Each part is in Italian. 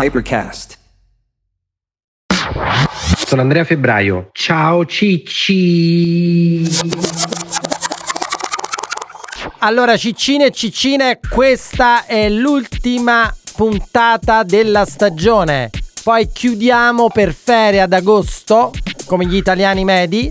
Hypercast. Sono Andrea Febbraio. Ciao Cicci. Allora ciccine e ciccine, questa è l'ultima puntata della stagione. Poi chiudiamo per ferie ad agosto, come gli italiani medi.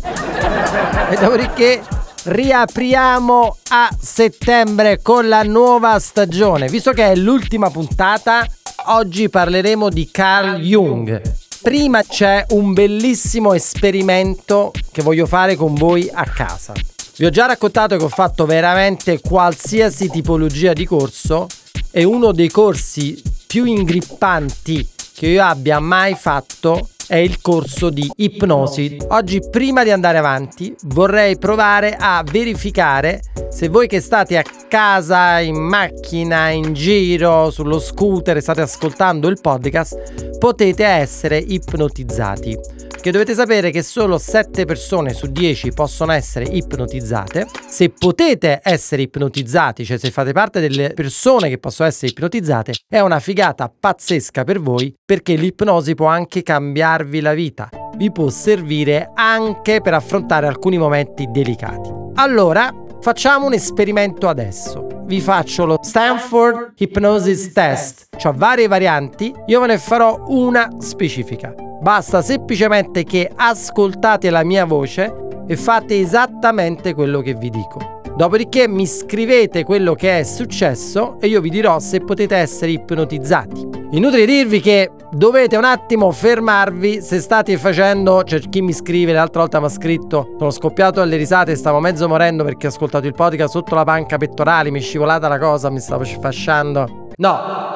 E dopodiché riapriamo a settembre con la nuova stagione. Visto che è l'ultima puntata, oggi parleremo di Carl Jung. Prima c'è un bellissimo esperimento che voglio fare con voi a casa. Vi ho già raccontato che ho fatto veramente qualsiasi tipologia di corso e uno dei corsi più ingrippanti che io abbia mai fatto è il corso di ipnosi. Oggi, prima di andare avanti, vorrei provare a verificare se voi che state a casa, in macchina, in giro, sullo scooter e state ascoltando il podcast, potete essere ipnotizzati. Che dovete sapere che solo 7 persone su 10 possono essere ipnotizzate. Se potete essere ipnotizzati, cioè se fate parte delle persone che possono essere ipnotizzate, è una figata pazzesca per voi, perché l'ipnosi può anche cambiarvi la vita. Vi può servire anche per affrontare alcuni momenti delicati. Allora, facciamo un esperimento adesso. Vi faccio lo Stanford Hypnosis Test, cioè varie varianti. Io ve ne farò una specifica. Basta semplicemente che ascoltate la mia voce e fate esattamente quello che vi dico. Dopodiché mi scrivete quello che è successo e io vi dirò se potete essere ipnotizzati. Inutile dirvi che dovete un attimo fermarvi se state facendo, cioè chi mi scrive, l'altra volta mi ha scritto: sono scoppiato alle risate, stavo mezzo morendo perché ho ascoltato il podcast sotto la panca pettorale, mi è scivolata la cosa, mi stavo fasciando. No!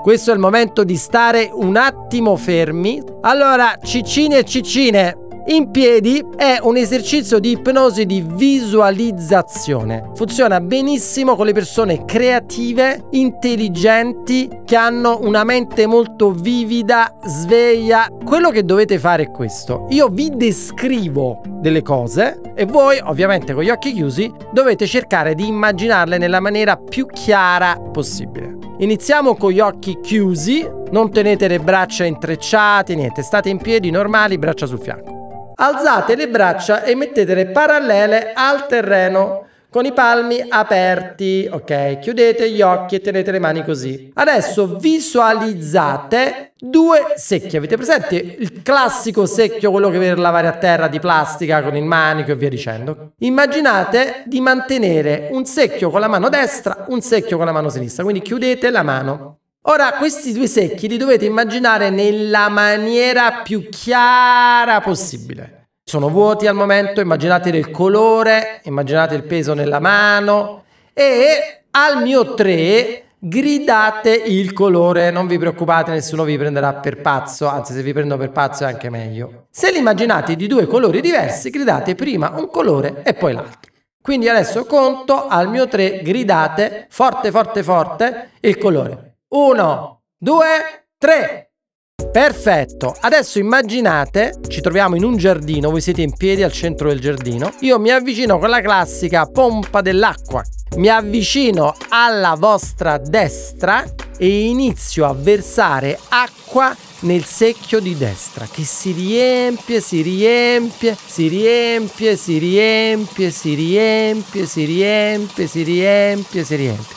Questo è il momento di stare un attimo fermi. Allora, ciccine e ciccine, in piedi è un esercizio di ipnosi di visualizzazione. Funziona benissimo con le persone creative, intelligenti, che hanno una mente molto vivida, sveglia. Quello che dovete fare è questo. Io vi descrivo delle cose e voi, ovviamente con gli occhi chiusi, dovete cercare di immaginarle nella maniera più chiara possibile. Iniziamo con gli occhi chiusi, non tenete le braccia intrecciate, niente, state in piedi normali, braccia sul fianco. Alzate le braccia e mettetele parallele al terreno, con i palmi aperti, ok? Chiudete gli occhi e tenete le mani così. Adesso visualizzate due secchi, avete presente il classico secchio, quello che per lavare a terra di plastica con il manico e via dicendo? Immaginate di mantenere un secchio con la mano destra, un secchio con la mano sinistra, quindi chiudete la mano. Ora questi due secchi li dovete immaginare nella maniera più chiara possibile. Sono vuoti al momento, immaginate il colore, immaginate il peso nella mano e al mio 3 gridate il colore, non vi preoccupate, nessuno vi prenderà per pazzo, anzi se vi prendo per pazzo è anche meglio. Se li immaginate di due colori diversi, gridate prima un colore e poi l'altro. Quindi adesso conto, al mio 3 gridate forte forte forte il colore. 1, 2, 3! Perfetto, adesso immaginate, ci troviamo in un giardino, voi siete in piedi al centro del giardino, io mi avvicino con la classica pompa dell'acqua, mi avvicino alla vostra destra e inizio a versare acqua nel secchio di destra che si riempie.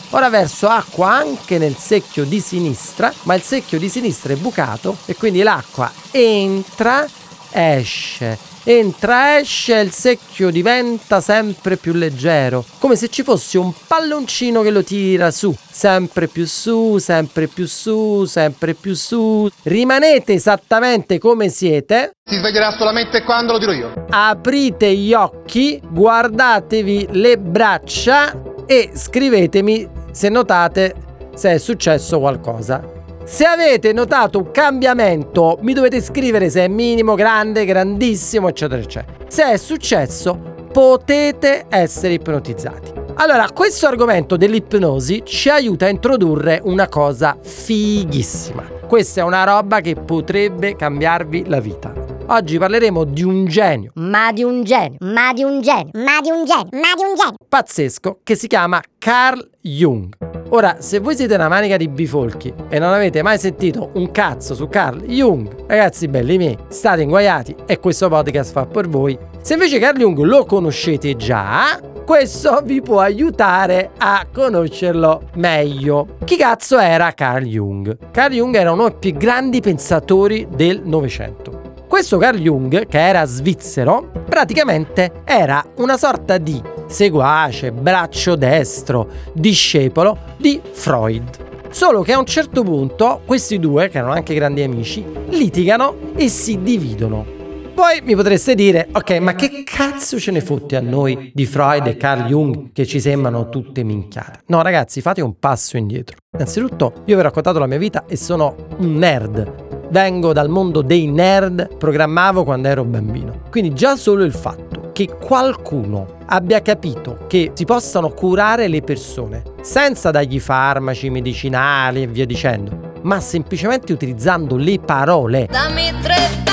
Ora verso acqua anche nel secchio di sinistra, ma il secchio di sinistra è bucato e quindi l'acqua entra, esce, il secchio diventa sempre più leggero, come se ci fosse un palloncino che lo tira su. Sempre più su. Rimanete esattamente come siete. Si sveglierà solamente quando lo dirò io. Aprite gli occhi, guardatevi le braccia e scrivetemi se notate se è successo qualcosa. Se avete notato un cambiamento, mi dovete scrivere se è minimo, grande, grandissimo, eccetera, eccetera. Se è successo, potete essere ipnotizzati. Allora, questo argomento dell'ipnosi ci aiuta a introdurre una cosa fighissima. Questa è una roba che potrebbe cambiarvi la vita. Oggi parleremo di un genio. Pazzesco, che si chiama Carl Jung. Ora, se voi siete una manica di bifolchi e non avete mai sentito un cazzo su Carl Jung, ragazzi belli miei, state inguaiati e questo podcast fa per voi. Se invece Carl Jung lo conoscete già, questo vi può aiutare a conoscerlo meglio. Chi cazzo era Carl Jung? Carl Jung era uno dei più grandi pensatori del Novecento. Questo Carl Jung, che era svizzero, praticamente era una sorta di seguace, braccio destro, discepolo di Freud. Solo che a un certo punto questi due, che erano anche grandi amici, litigano e si dividono. Poi mi potreste dire, ok, ma che cazzo ce ne fotti a noi di Freud e Carl Jung che ci sembrano tutte minchiate? No ragazzi, fate un passo indietro. Innanzitutto, io vi ho raccontato la mia vita e sono un nerd. Vengo dal mondo dei nerd, programmavo quando ero bambino. Quindi già solo il fatto che qualcuno abbia capito che si possano curare le persone senza dargli farmaci, medicinali e via dicendo, ma semplicemente utilizzando le parole. Dammi tre parole.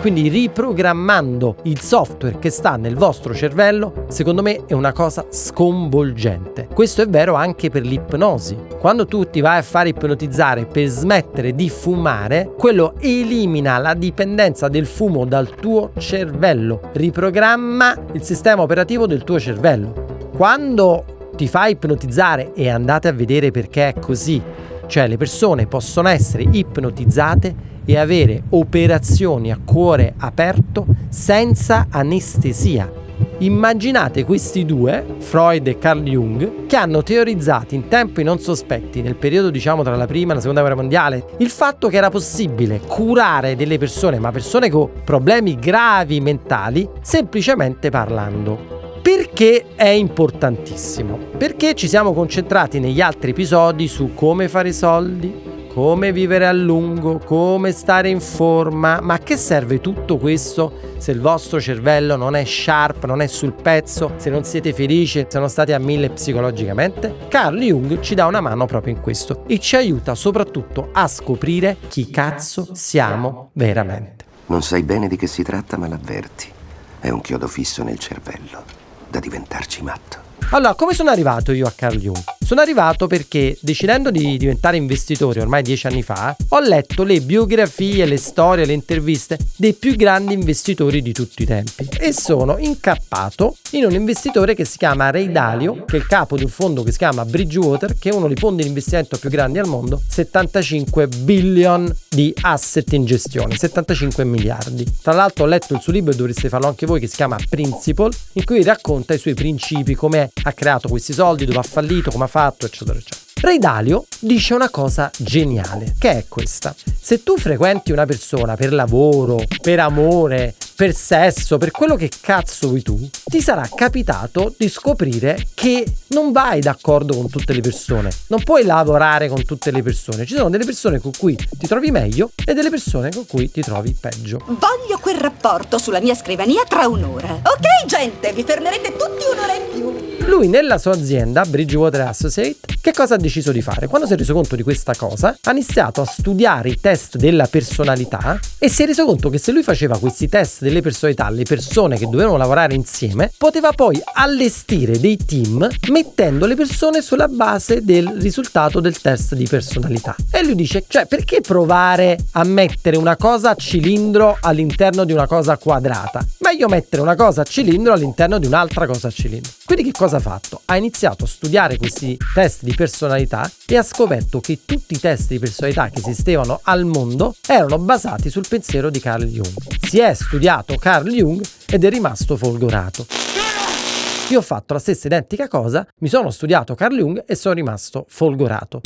Quindi riprogrammando il software che sta nel vostro cervello, secondo me è una cosa sconvolgente. Questo è vero anche per l'ipnosi. Quando tu ti vai a fare ipnotizzare per smettere di fumare, quello elimina la dipendenza del fumo dal tuo cervello, riprogramma il sistema operativo del tuo cervello. Quando ti fai ipnotizzare, e andate a vedere perché è così, cioè le persone possono essere ipnotizzate e avere operazioni a cuore aperto senza anestesia. Immaginate questi due, Freud e Carl Jung, che hanno teorizzato in tempi non sospetti, nel periodo diciamo tra la prima e la seconda guerra mondiale, il fatto che era possibile curare delle persone, ma persone con problemi gravi mentali, semplicemente parlando. Perché è importantissimo? Perché ci siamo concentrati negli altri episodi su come fare soldi, come vivere a lungo, come stare in forma, ma a che serve tutto questo se il vostro cervello non è sharp, non è sul pezzo, se non siete felici, se non state a 1000 psicologicamente? Carl Jung ci dà una mano proprio in questo e ci aiuta soprattutto a scoprire chi cazzo siamo veramente. Non sai bene di che si tratta, ma l'avverti. È un chiodo fisso nel cervello, da diventarci matto. Allora, come sono arrivato io a Carl Jung? Sono arrivato perché, decidendo di diventare investitore ormai 10 anni fa, ho letto le biografie, le storie, le interviste dei più grandi investitori di tutti i tempi e sono incappato in un investitore che si chiama Ray Dalio, che è il capo di un fondo che si chiama Bridgewater, che è uno dei fondi di investimento più grandi al mondo, 75 billion di asset in gestione, 75 miliardi. Tra l'altro ho letto il suo libro, e dovreste farlo anche voi, che si chiama Principles, in cui racconta i suoi principi, come ha creato questi soldi, dove ha fallito, come ha fatto, eccetera eccetera. Ray Dalio dice una cosa geniale, che è questa: se tu frequenti una persona per lavoro, per amore, per sesso, per quello che cazzo vuoi tu, ti sarà capitato di scoprire che non vai d'accordo con tutte le persone, non puoi lavorare con tutte le persone, ci sono delle persone con cui ti trovi meglio e delle persone con cui ti trovi peggio. Voglio quel rapporto sulla mia scrivania tra un'ora. Ok gente, vi fermerete tutti un'ora in più. Lui nella sua azienda, Bridgewater Associate, che cosa ha deciso di fare? Quando si è reso conto di questa cosa, ha iniziato a studiare i test della personalità e si è reso conto che se lui faceva questi test delle personalità alle persone che dovevano lavorare insieme, poteva poi allestire dei team mettendo le persone sulla base del risultato del test di personalità. E lui dice, cioè, perché provare a mettere una cosa a cilindro all'interno di una cosa quadrata? Meglio mettere una cosa a cilindro all'interno di un'altra cosa a cilindro. Quindi che cosa ha fatto? Ha iniziato a studiare questi test di personalità e ha scoperto che tutti i test di personalità che esistevano al mondo erano basati sul pensiero di Carl Jung. Si è studiato Carl Jung ed è rimasto folgorato. Io ho fatto la stessa identica cosa, mi sono studiato Carl Jung e sono rimasto folgorato.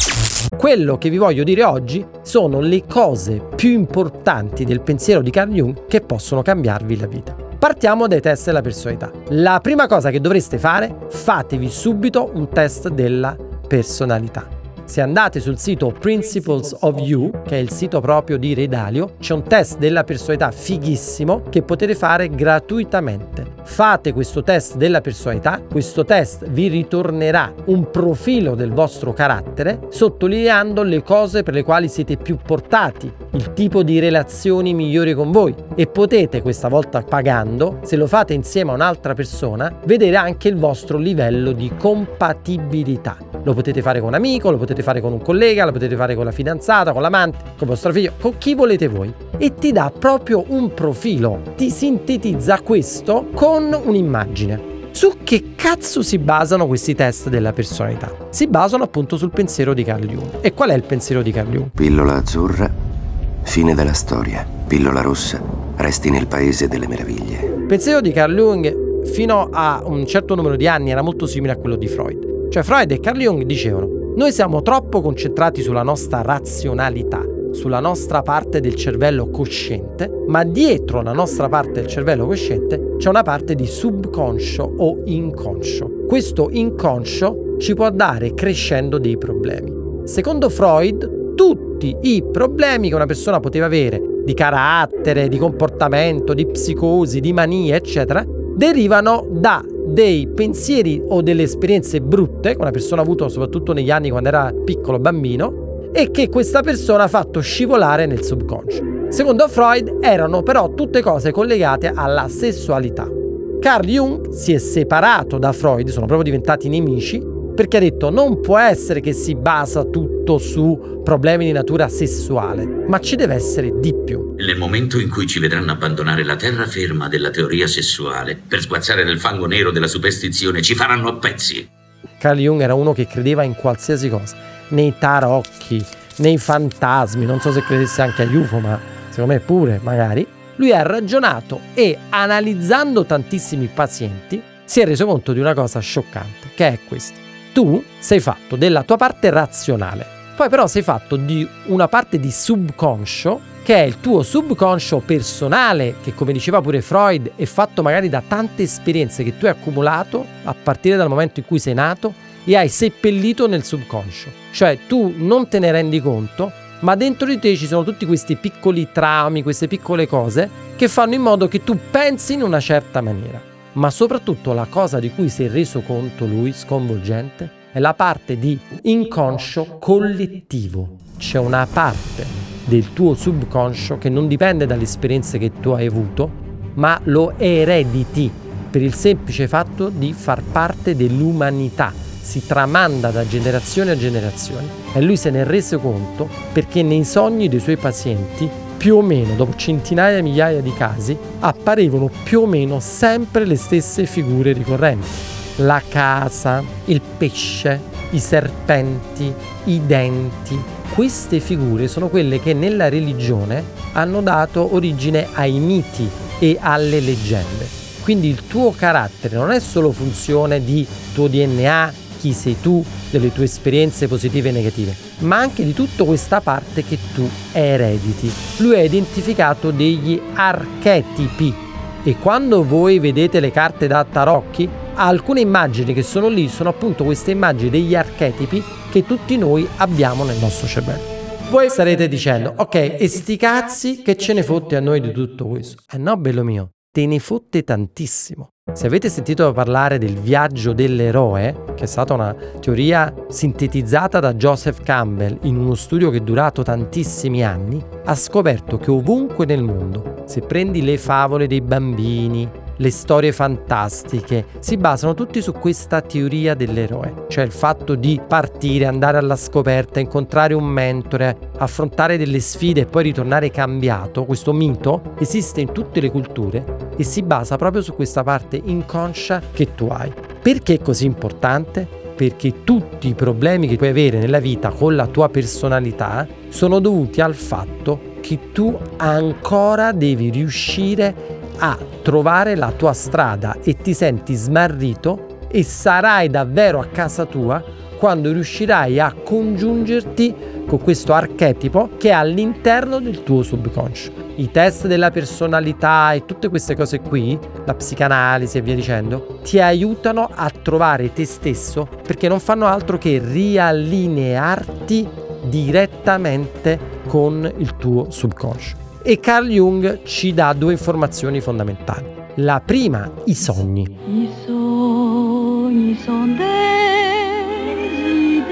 Quello che vi voglio dire oggi sono le cose più importanti del pensiero di Carl Jung che possono cambiarvi la vita. Partiamo dai test della personalità. La prima cosa che dovreste fare, fatevi subito un test della personalità. Se andate sul sito Principles of You, che è il sito proprio di Ray Dalio, c'è un test della personalità fighissimo che potete fare gratuitamente. Fate questo test della personalità, questo test vi ritornerà un profilo del vostro carattere, sottolineando le cose per le quali siete più portati, il tipo di relazioni migliori con voi, e potete, questa volta pagando, se lo fate insieme a un'altra persona, vedere anche il vostro livello di compatibilità. Lo potete fare con un amico, lo potete fare con un collega, lo potete fare con la fidanzata, con l'amante, con vostro figlio, con chi volete voi, e ti dà proprio un profilo, ti sintetizza questo con un'immagine. Su che cazzo si basano questi test della personalità? Si basano appunto sul pensiero di Carl Jung. E qual è il pensiero di Carl Jung? Pillola azzurra, fine della storia. Pillola rossa, resti nel paese delle meraviglie. Il pensiero di Carl Jung fino a un certo numero di anni era molto simile a quello di Freud. Cioè Freud e Carl Jung dicevano: noi siamo troppo concentrati sulla nostra razionalità, sulla nostra parte del cervello cosciente, ma dietro la nostra parte del cervello cosciente c'è una parte di subconscio o inconscio. Questo inconscio ci può dare crescendo dei problemi. Secondo Freud, tutti i problemi che una persona poteva avere di carattere, di comportamento, di psicosi, di manie, eccetera, derivano da dei pensieri o delle esperienze brutte che una persona ha avuto soprattutto negli anni quando era piccolo bambino, e che questa persona ha fatto scivolare nel subconscio. Secondo Freud erano però tutte cose collegate alla sessualità. Carl Jung si è separato da Freud, sono proprio diventati nemici, perché ha detto: non può essere che si basa tutto su problemi di natura sessuale, ma ci deve essere di più. Nel momento in cui ci vedranno abbandonare la terraferma della teoria sessuale per sguazzare nel fango nero della superstizione, ci faranno a pezzi. Carl Jung era uno che credeva in qualsiasi cosa, nei tarocchi, nei fantasmi, non so se credesse anche agli UFO, ma secondo me pure, magari. Lui ha ragionato e, analizzando tantissimi pazienti, si è reso conto di una cosa scioccante, che è questa: tu sei fatto della tua parte razionale, poi però sei fatto di una parte di subconscio, che è il tuo subconscio personale, che, come diceva pure Freud, è fatto magari da tante esperienze che tu hai accumulato a partire dal momento in cui sei nato e hai seppellito nel subconscio. Cioè tu non te ne rendi conto, ma dentro di te ci sono tutti questi piccoli traumi, queste piccole cose che fanno in modo che tu pensi in una certa maniera. Ma soprattutto la cosa di cui si è reso conto lui, sconvolgente, è la parte di inconscio collettivo. C'è una parte del tuo subconscio che non dipende dalle esperienze che tu hai avuto, ma lo erediti per il semplice fatto di far parte dell'umanità. Si tramanda da generazione a generazione, e lui se ne è reso conto perché nei sogni dei suoi pazienti, più o meno dopo centinaia e migliaia di casi, apparevano più o meno sempre le stesse figure ricorrenti: la casa, il pesce, i serpenti, i denti. Queste figure sono quelle che nella religione hanno dato origine ai miti e alle leggende. Quindi il tuo carattere non è solo funzione di tuo DNA, chi sei tu, delle tue esperienze positive e negative, ma anche di tutta questa parte che tu erediti. Lui ha identificato degli archetipi, e quando voi vedete le carte da tarocchi, alcune immagini che sono lì sono appunto queste immagini degli archetipi che tutti noi abbiamo nel nostro cervello. Voi starete dicendo: ok, e sti cazzi, che ce ne fotte a noi di tutto questo? Eh no, bello mio, te ne fotte tantissimo. Se avete sentito parlare del viaggio dell'eroe, che è stata una teoria sintetizzata da Joseph Campbell in uno studio che è durato tantissimi anni, ha scoperto che ovunque nel mondo, se prendi le favole dei bambini, le storie fantastiche, si basano tutti su questa teoria dell'eroe, cioè il fatto di partire, andare alla scoperta, incontrare un mentore, affrontare delle sfide e poi ritornare cambiato. Questo mito esiste in tutte le culture e si basa proprio su questa parte inconscia che tu hai. Perché è così importante? Perché tutti i problemi che puoi avere nella vita con la tua personalità sono dovuti al fatto che tu ancora devi riuscire a trovare la tua strada, e ti senti smarrito, e sarai davvero a casa tua quando riuscirai a congiungerti con questo archetipo che è all'interno del tuo subconscio. I test della personalità e tutte queste cose qui, la psicanalisi e via dicendo, ti aiutano a trovare te stesso, perché non fanno altro che riallinearti direttamente con il tuo subconscio. E Carl Jung ci dà due informazioni fondamentali. La prima, i sogni. I sogni sono desideri.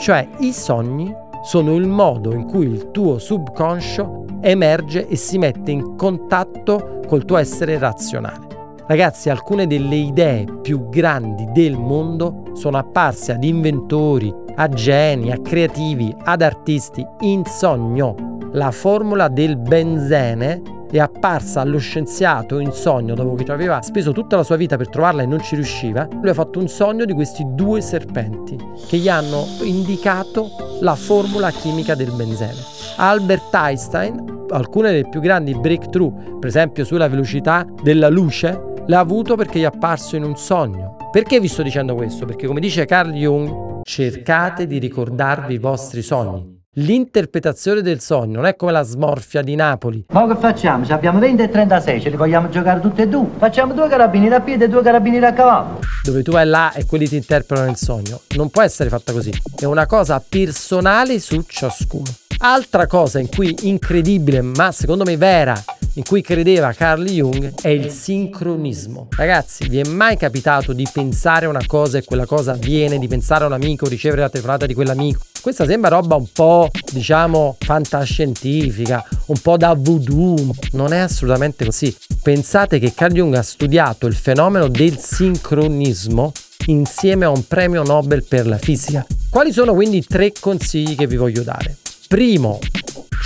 Cioè, i sogni sono il modo in cui il tuo subconscio emerge e si mette in contatto col tuo essere razionale. Ragazzi, alcune delle idee più grandi del mondo sono apparse ad inventori, a geni, a creativi, ad artisti in sogno. La formula del benzene è apparsa allo scienziato in sogno, dopo che aveva speso tutta la sua vita per trovarla e non ci riusciva. Lui ha fatto un sogno di questi due serpenti che gli hanno indicato la formula chimica del benzene. Albert Einstein, alcune delle più grandi breakthrough, per esempio sulla velocità della luce, l'ha avuto perché gli è apparso in un sogno. Perché vi sto dicendo questo? Perché, come dice Carl Jung, cercate di ricordarvi i vostri sogni. L'interpretazione del sogno non è come la smorfia di Napoli. Ma che facciamo? Ci abbiamo 20 e 36, ce li vogliamo giocare tutti e due. Facciamo due carabinieri a piedi e due carabinieri a cavallo. Dove tu vai là e quelli ti interpretano il sogno. Non può essere fatta così. È una cosa personale su ciascuno. Altra cosa in cui incredibile, ma secondo me vera, in cui credeva Carl Jung, è il sincronismo. Ragazzi, vi è mai capitato di pensare una cosa e quella cosa avviene, di pensare a un amico, ricevere la telefonata di quell'amico? Questa sembra roba un po', diciamo, fantascientifica, un po' da voodoo. Non è assolutamente così. Pensate che Carl Jung ha studiato il fenomeno del sincronismo insieme a un premio Nobel per la fisica. Quali sono quindi tre consigli che vi voglio dare? Primo,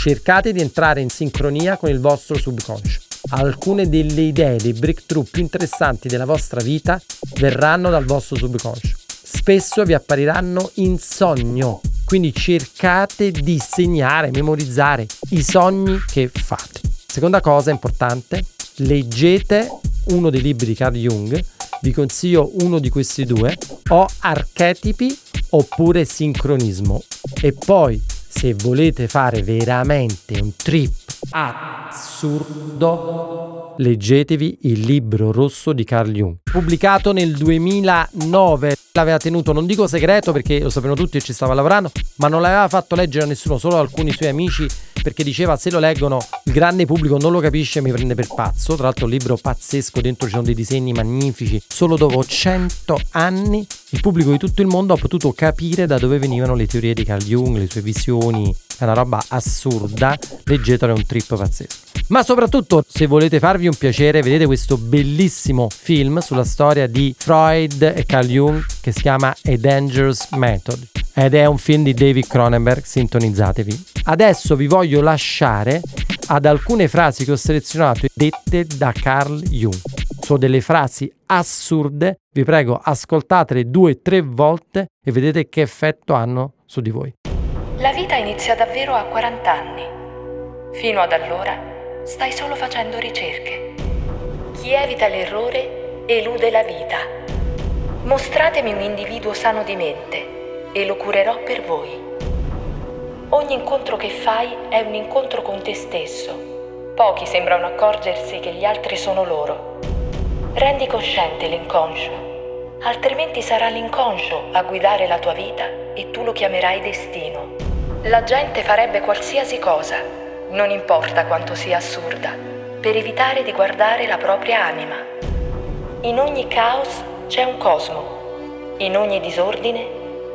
cercate di entrare in sincronia con il vostro subconscio. Alcune delle idee, dei breakthrough più interessanti della vostra vita verranno dal vostro subconscio. Spesso vi appariranno in sogno, quindi cercate di segnare, memorizzare i sogni che fate. Seconda cosa importante, leggete uno dei libri di Carl Jung, vi consiglio uno di questi due, o Archetipi oppure Sincronismo. E poi, se volete fare veramente un trip assurdo, leggetevi il Libro Rosso di Carl Jung, pubblicato nel 2009. L'aveva tenuto, non dico segreto perché lo sapevano tutti e ci stava lavorando, ma non l'aveva fatto leggere a nessuno, solo a alcuni suoi amici, perché diceva: se lo leggono il grande pubblico non lo capisce e mi prende per pazzo. Tra l'altro, un libro pazzesco, dentro ci sono dei disegni magnifici. Solo dopo 100 anni il pubblico di tutto il mondo ha potuto capire da dove venivano le teorie di Carl Jung, le sue visioni. È una roba assurda, leggetelo, è un trip pazzesco. Ma soprattutto, se volete farvi un piacere, vedete questo bellissimo film sulla storia di Freud e Carl Jung che si chiama A Dangerous Method, ed è un film di David Cronenberg, sintonizzatevi. Adesso vi voglio lasciare ad alcune frasi che ho selezionato dette da Carl Jung. Sono delle frasi assurde, vi prego ascoltatele 2-3 volte e vedete che effetto hanno su di voi. La vita inizia davvero a 40 anni. Fino ad allora stai solo facendo ricerche. Chi evita l'errore elude la vita. Mostratemi un individuo sano di mente e lo curerò per voi. Ogni incontro che fai è un incontro con te stesso. Pochi sembrano accorgersi che gli altri sono loro. Rendi cosciente l'inconscio, altrimenti sarà l'inconscio a guidare la tua vita e tu lo chiamerai destino. La gente farebbe qualsiasi cosa, non importa quanto sia assurda, per evitare di guardare la propria anima. In ogni caos c'è un cosmo, in ogni disordine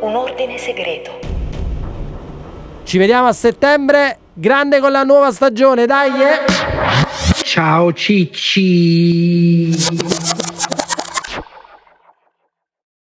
un ordine segreto. Ci vediamo a settembre, grande con la nuova stagione, dai! Ciao Cicci!